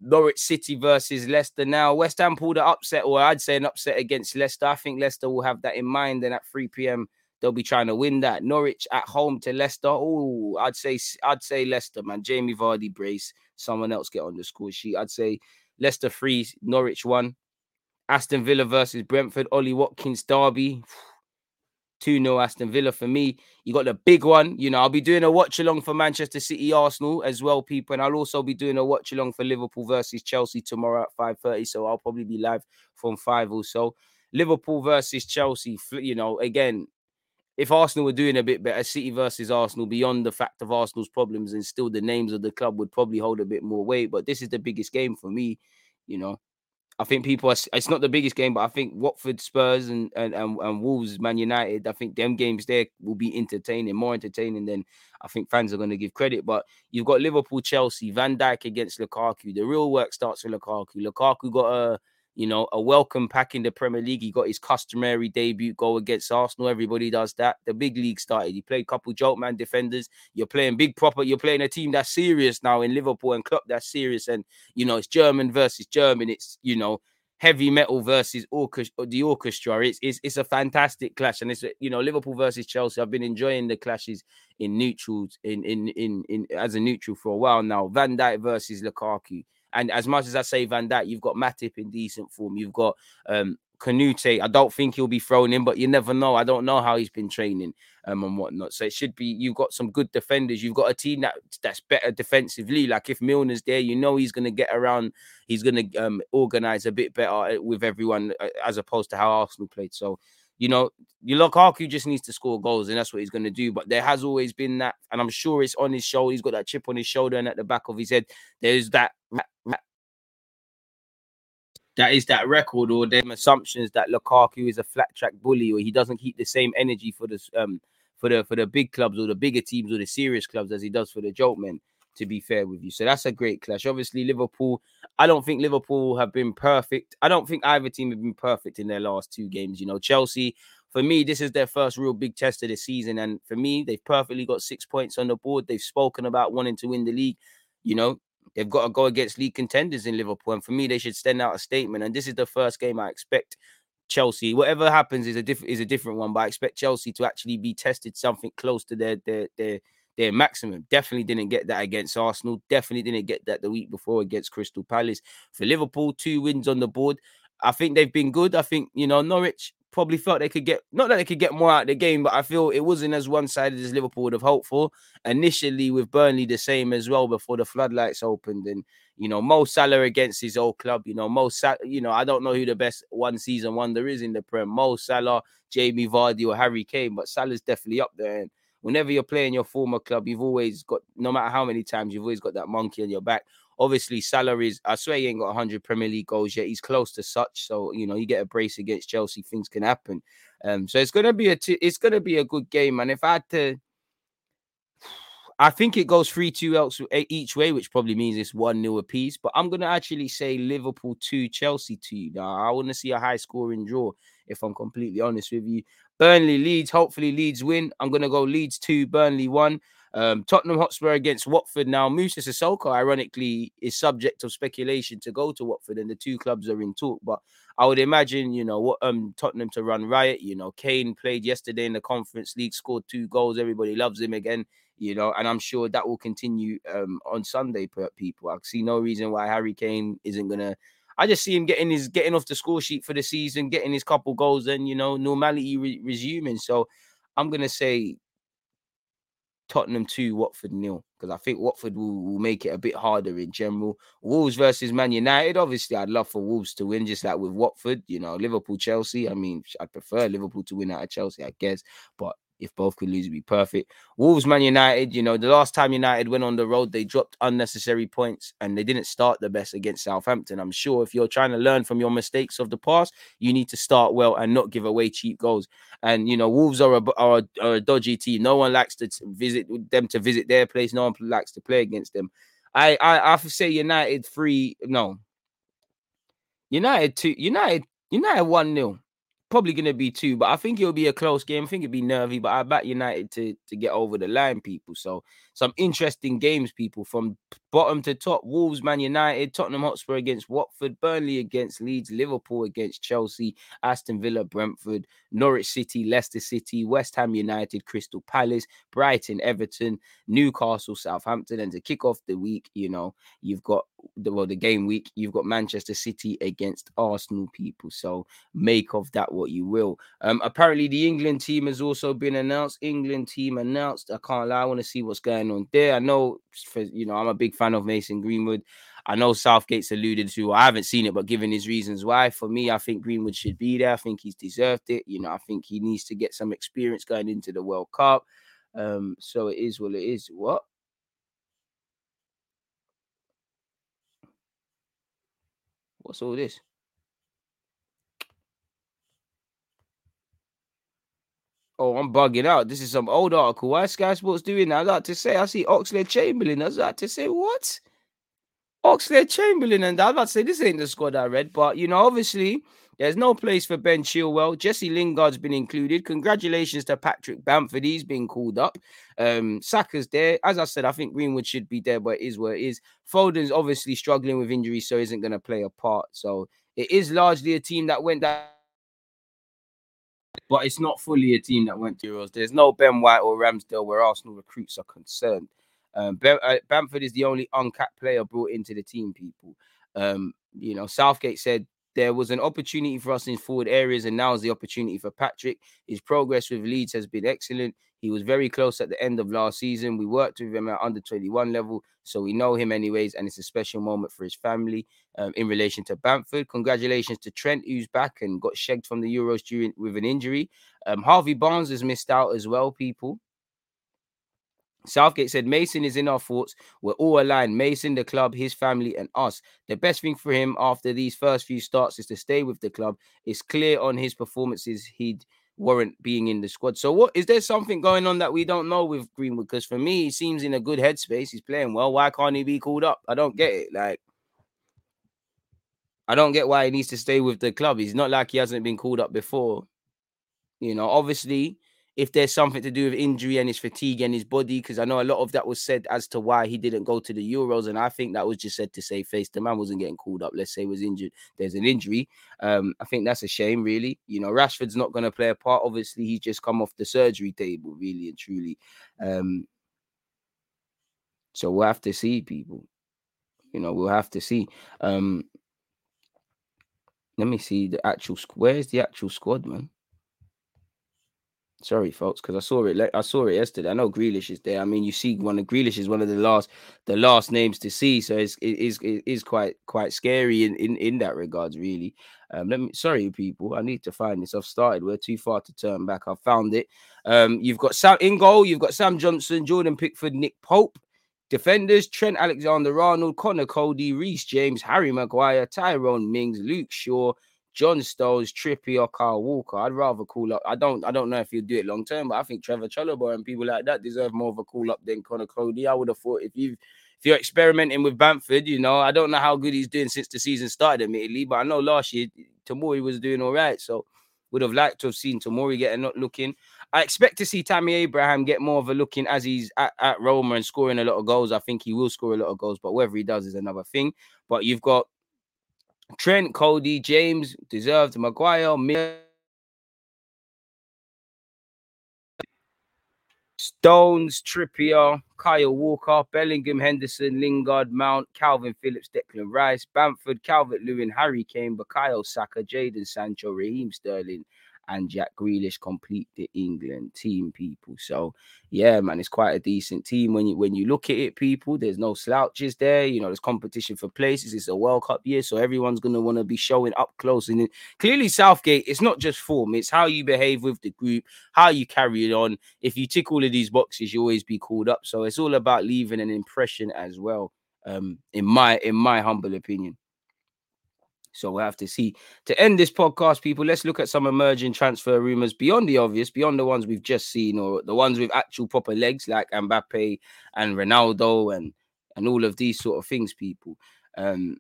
Norwich City versus Leicester now. West Ham pulled an upset, or I'd say an upset against Leicester. I think Leicester will have that in mind. Then at 3 p.m, they'll be trying to win that. Norwich at home to Leicester. Oh, I'd say Leicester, man. Jamie Vardy brace. Someone else get on the score sheet. I'd say Leicester 3, Norwich 1. Aston Villa versus Brentford. Ollie Watkins derby. 2-0 Aston Villa for me. You got the big one. You know, I'll be doing a watch-along for Manchester City, Arsenal as well, people. And I'll also be doing a watch-along for Liverpool versus Chelsea tomorrow at 5:30. So I'll probably be live from 5 or so. Liverpool versus Chelsea, you know, again, if Arsenal were doing a bit better, City versus Arsenal, beyond the fact of Arsenal's problems and still the names of the club, would probably hold a bit more weight. But this is the biggest game for me, you know. I think people, it's not the biggest game, but I think Watford, Spurs and Wolves, Man United, I think them games there will be entertaining, more entertaining than I think fans are going to give credit. But you've got Liverpool, Chelsea, Van Dijk against Lukaku. The real work starts with Lukaku. Lukaku got a welcome pack in the Premier League. He got his customary debut goal against Arsenal. Everybody does that. The big league started. He played a couple joke man defenders. You're playing big proper. You're playing a team that's serious now in Liverpool, and Klopp that's serious. And, you know, it's German versus German. It's, you know, heavy metal versus the orchestra. It's a fantastic clash. And it's, you know, Liverpool versus Chelsea. I've been enjoying the clashes in neutrals, in as a neutral for a while now. Van Dijk versus Lukaku. And as much as I say Van Dijk, you've got Matip in decent form. You've got Kanute. I don't think he'll be thrown in, but you never know. I don't know how he's been training and whatnot. So it should be, you've got some good defenders. You've got a team that's better defensively. Like if Milner's there, you know he's going to get around. He's going to organise a bit better with everyone as opposed to how Arsenal played. So, you know, Lukaku just needs to score goals, and that's what he's going to do. But there has always been that, and I'm sure it's on his shoulder. He's got that chip on his shoulder, and at the back of his head, there's that. That is that record, or them assumptions that Lukaku is a flat track bully, or he doesn't keep the same energy for the big clubs or the bigger teams or the serious clubs as he does for the joke men. To be fair with you, so that's a great clash. Obviously, Liverpool. I don't think Liverpool have been perfect. I don't think either team have been perfect in their last 2 games. You know, Chelsea, for me, this is their first real big test of the season, and for me, they've perfectly got 6 points on the board. They've spoken about wanting to win the league. You know, they've got to go against league contenders in Liverpool, and for me, they should send out a statement. And this is the first game I expect Chelsea. Whatever happens is a different one, but I expect Chelsea to actually be tested something close to their maximum. Definitely didn't get that against Arsenal. Definitely didn't get that the week before against Crystal Palace. For Liverpool, 2 wins on the board. I think they've been good. I think, you know, Norwich probably felt they could get, not that they could get more out of the game, but I feel it wasn't as one-sided as Liverpool would have hoped for. Initially with Burnley, the same as well before the floodlights opened. And, you know, Mo Salah against his old club. You know, Mo Salah, you know, I don't know who the best one-season wonder is in the Prem. Mo Salah, Jamie Vardy or Harry Kane, but Salah's definitely up there. And whenever you're playing your former club, you've always got, no matter how many times, you've always got that monkey on your back. Obviously, Salah is, I swear he ain't got 100 Premier League goals yet. He's close to such. So, you know, you get a brace against Chelsea, things can happen. So it's going to be a good game. And if I had to, I think it goes 3-2 each way, which probably means it's 1-0 apiece. But I'm going to actually say Liverpool 2, Chelsea 2. Now, I want to see a high scoring draw, if I'm completely honest with you. Burnley, Leeds. Hopefully Leeds win. I'm going to go Leeds 2, Burnley 1. Tottenham Hotspur against Watford. Now, Moussa Sissoko, ironically, is subject of speculation to go to Watford, and the two clubs are in talk. But I would imagine, you know, what Tottenham to run riot. You know, Kane played yesterday in the Conference League, scored 2 goals. Everybody loves him again, you know, and I'm sure that will continue on Sunday, people. I see no reason why Harry Kane isn't going to. I just see him getting off the score sheet for the season, getting his couple goals, and, you know, normality resuming. So I'm going to say Tottenham 2, Watford 0, because I think Watford will make it a bit harder in general. Wolves versus Man United. Obviously, I'd love for Wolves to win, just like with Watford. You know, Liverpool, Chelsea. I mean, I'd prefer Liverpool to win out of Chelsea, I guess. But if both could lose, it'd be perfect. Wolves, Man United, you know, the last time United went on the road, they dropped unnecessary points and they didn't start the best against Southampton. I'm sure if you're trying to learn from your mistakes of the past, you need to start well and not give away cheap goals. And, you know, Wolves are a dodgy team. No one likes to visit their place. No one likes to play against them. I have to say United 3, no. United 2, United 1-0. Probably going to be 2, but I think it'll be a close game. I think it'll be nervy, but I back United to get over the line, people. So some interesting games, people, from bottom to top. Wolves, Man United, Tottenham Hotspur against Watford, Burnley against Leeds, Liverpool against Chelsea, Aston Villa, Brentford, Norwich City, Leicester City, West Ham United, Crystal Palace, Brighton, Everton, Newcastle, Southampton. And to kick off the week, you know, you've got the game week, you've got Manchester City against Arsenal, people. So make of that what you will. Apparently the England team has also been announced. I can't lie. I want to see what's going on there. I know, you know, I'm a big fan of Mason Greenwood. I know Southgate's alluded to, I haven't seen it, but given his reasons why, for me, I think Greenwood should be there. I think he's deserved it. You know, I think he needs to get some experience going into the World Cup. So it is what it is. What? What's all this? Oh, I'm bugging out. This is some old article. Why is Sky Sports doing that? I'd like to say, I see Oxlade-Chamberlain. I'd like to say, what? Oxlade-Chamberlain. And I'd like to say, this ain't the squad I read. But, you know, obviously, there's no place for Ben Chilwell. Jesse Lingard's been included. Congratulations to Patrick Bamford. He's been called up. Saka's there. As I said, I think Greenwood should be there, but it is where it is. Foden's obviously struggling with injury, so isn't going to play a part. So it is largely a team that went down. But it's not fully a team that went to Euros. There's no Ben White or Ramsdale where Arsenal recruits are concerned. Bamford is the only uncapped player brought into the team, people. You know, Southgate said there was an opportunity for us in forward areas, and now is the opportunity for Patrick. His progress with Leeds has been excellent. He was very close at the end of last season. We worked with him at under-21 level, so we know him anyways, and it's a special moment for his family. In relation to Bamford, congratulations to Trent, who's back and got shagged from the Euros with an injury. Harvey Barnes has missed out as well, people. Southgate said, Mason is in our thoughts. We're all aligned. Mason, the club, his family and us. The best thing for him after these first few starts is to stay with the club. It's clear on his performances he'd warrant being in the squad. So what is there something going on that we don't know with Greenwood? Because for me, he seems in a good headspace. He's playing well. Why can't he be called up? I don't get it. Like, I don't get why he needs to stay with the club. He's not like he hasn't been called up before. You know, obviously, if there's something to do with injury and his fatigue and his body, because I know a lot of that was said as to why he didn't go to the Euros. And I think that was just said to save face. The man wasn't getting called up. Let's say he was injured. There's an injury. I think that's a shame, really. You know, Rashford's not going to play a part. Obviously, he's just come off the surgery table, really and truly. So we'll have to see, people. You know, we'll have to see. Let me see the actual Where's the actual squad, man? Sorry, folks, because I saw it. I saw it yesterday. I know Grealish is there. I mean, you see, Grealish is one of the last names to see. So it is quite scary in that regards, really. Sorry, people. I need to find this. I've started. We're too far to turn back. I've found it. You've got Sam in goal. You've got Sam Johnson, Jordan Pickford, Nick Pope. Defenders, Trent Alexander-Arnold, Connor Cody, Reece James, Harry Maguire, Tyrone Mings, Luke Shaw, John Stones, Trippier, Kyle Walker. I'd rather call up. I don't know if he'll do it long term, but I think Trevor Chalobah and people like that deserve more of a call up than Connor Cody. I would have thought if you're experimenting with Bamford, you know, I don't know how good he's doing since the season started, admittedly, but I know last year Tomori was doing all right. So Would have liked to have seen Tomori get a not looking. I expect to see Tammy Abraham get more of a looking as he's at Roma and scoring a lot of goals. I think he will score a lot of goals, but whether he does is another thing. But you've got Trent, Cody, James, deserved, Maguire, Miller, Stones, Trippier, Kyle Walker, Bellingham, Henderson, Lingard, Mount, Calvin Phillips, Declan Rice, Bamford, Calvert-Lewin, Harry Kane, Bukayo Saka, Jadon Sancho, Raheem Sterling, and Jack Grealish complete the England team, people. So, yeah, man, it's quite a decent team. When you look at it, people, there's no slouches there. You know, there's competition for places. It's a World Cup year, so everyone's going to want to be showing up close. And clearly, Southgate, it's not just form. It's how you behave with the group, how you carry it on. If you tick all of these boxes, you always be called up. So it's all about leaving an impression as well, in my humble opinion. So we'll have to see. To end this podcast, people, let's look at some emerging transfer rumours beyond the obvious, beyond the ones we've just seen or the ones with actual proper legs like Mbappe and Ronaldo and all of these sort of things, people.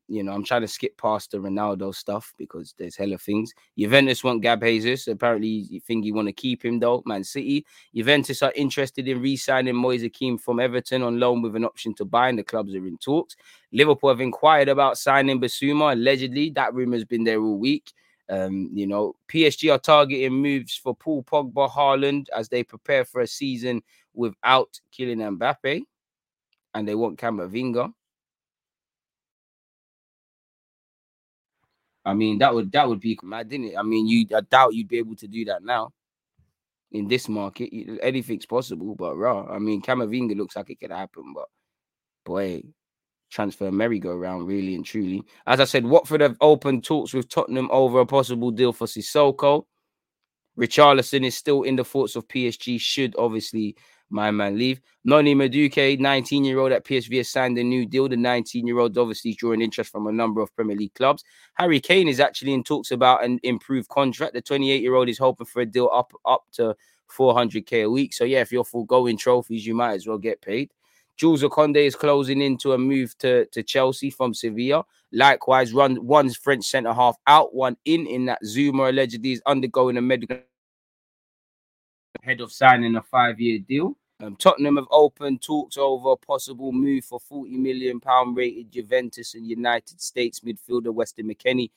You know, I'm trying to skip past the Ronaldo stuff because there's hella things. Juventus want Gab Jesus. Apparently, you think you want to keep him, though. Man City. Juventus are interested in re-signing Moise Kean from Everton on loan with an option to buy, and the clubs are in talks. Liverpool have inquired about signing Basuma, allegedly. That rumour's been there all week. You know, PSG are targeting moves for Paul Pogba, Haaland, as they prepare for a season without Kylian Mbappe. And they want Camavinga. I mean, that would be mad, didn't it? I mean, I doubt you'd be able to do that now in this market. Anything's possible, but raw. I mean, Camavinga looks like it could happen, but boy, transfer merry-go-round, really and truly. As I said, Watford have opened talks with Tottenham over a possible deal for Sissoko. Richarlison is still in the thoughts of PSG, should obviously my man leave. Noni Madueke, 19-year-old at PSV, has signed a new deal. The 19-year-old obviously drawing interest from a number of Premier League clubs. Harry Kane is actually in talks about an improved contract. The 28-year-old is hoping for a deal up to 400k a week. So, yeah, if you're foregoing trophies, you might as well get paid. Jules Koundé is closing into a move to Chelsea from Sevilla. Likewise, one's French centre-half out, one in that Zuma allegedly is undergoing a medical ahead of signing a 5-year deal. Tottenham have opened talks over a possible move for £40 million rated Juventus and United States midfielder Weston McKennie.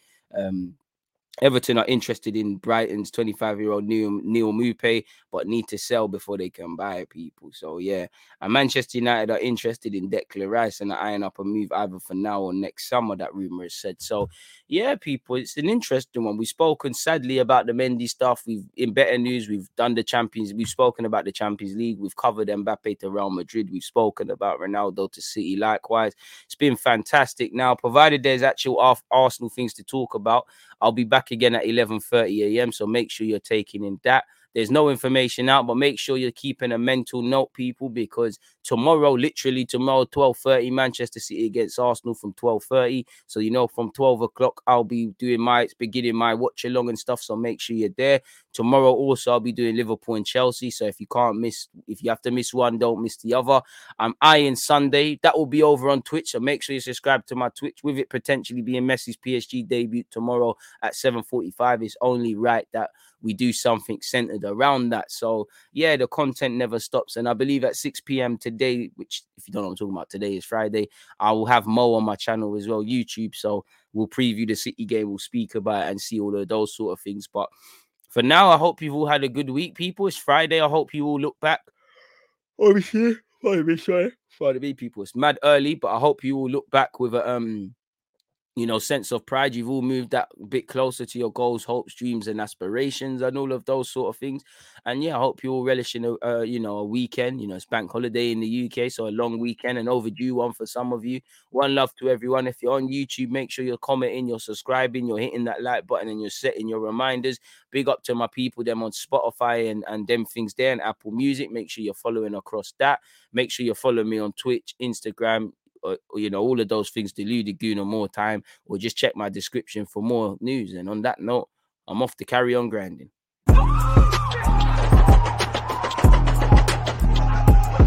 Everton are interested in Brighton's 25-year-old Neal Maupay, but need to sell before they can buy, people. So, yeah. And Manchester United are interested in Declan Rice and are eyeing up a move either for now or next summer, that rumour is said. So, yeah, people, it's an interesting one. We've spoken, sadly, about the Mendy stuff. In better news, we've done the Champions. We've spoken about the Champions League. We've covered Mbappe to Real Madrid. We've spoken about Ronaldo to City, likewise. It's been fantastic. Now, provided there's actual Arsenal things to talk about, I'll be back again at 11:30 a.m. So make sure you're taking in that. There's no information out, but make sure you're keeping a mental note, people, because tomorrow, 12:30, Manchester City against Arsenal from 12:30. So, you know, from 12 o'clock, I'll be doing beginning my watch along and stuff. So make sure you're there. Tomorrow also, I'll be doing Liverpool and Chelsea. So if you can't miss, if you have to miss one, don't miss the other. I'm eyeing Sunday. That will be over on Twitch. So make sure you subscribe to my Twitch, with it potentially being Messi's PSG debut tomorrow at 7:45. It's only right that we do something centered around that. So, yeah, the content never stops. And I believe at 6 p.m. today, which, if you don't know what I'm talking about, today is Friday, I will have Mo on my channel as well, YouTube. So we'll preview the City game, we'll speak about it and see all of those sort of things. But for now, I hope you've all had a good week, people. It's Friday. I hope you all look back. Obviously, people. It's mad early, but I hope you all look back with a you know, sense of pride. You've all moved that bit closer to your goals, hopes, dreams, and aspirations, and all of those sort of things. And yeah, I hope you're all relishing a weekend. You know, it's bank holiday in the UK, so a long weekend, an overdue one for some of you. One love to everyone. If you're on YouTube, make sure you're commenting, you're subscribing, you're hitting that like button, and you're setting your reminders. Big up to my people, them on Spotify and them things there, and Apple Music. Make sure you're following across that. Make sure you're following me on Twitch, Instagram. You know, all of those things, Deluded Gooner, more time, or just check my description for more news. And on that note, I'm off to carry on grinding.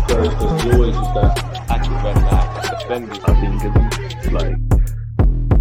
There's always that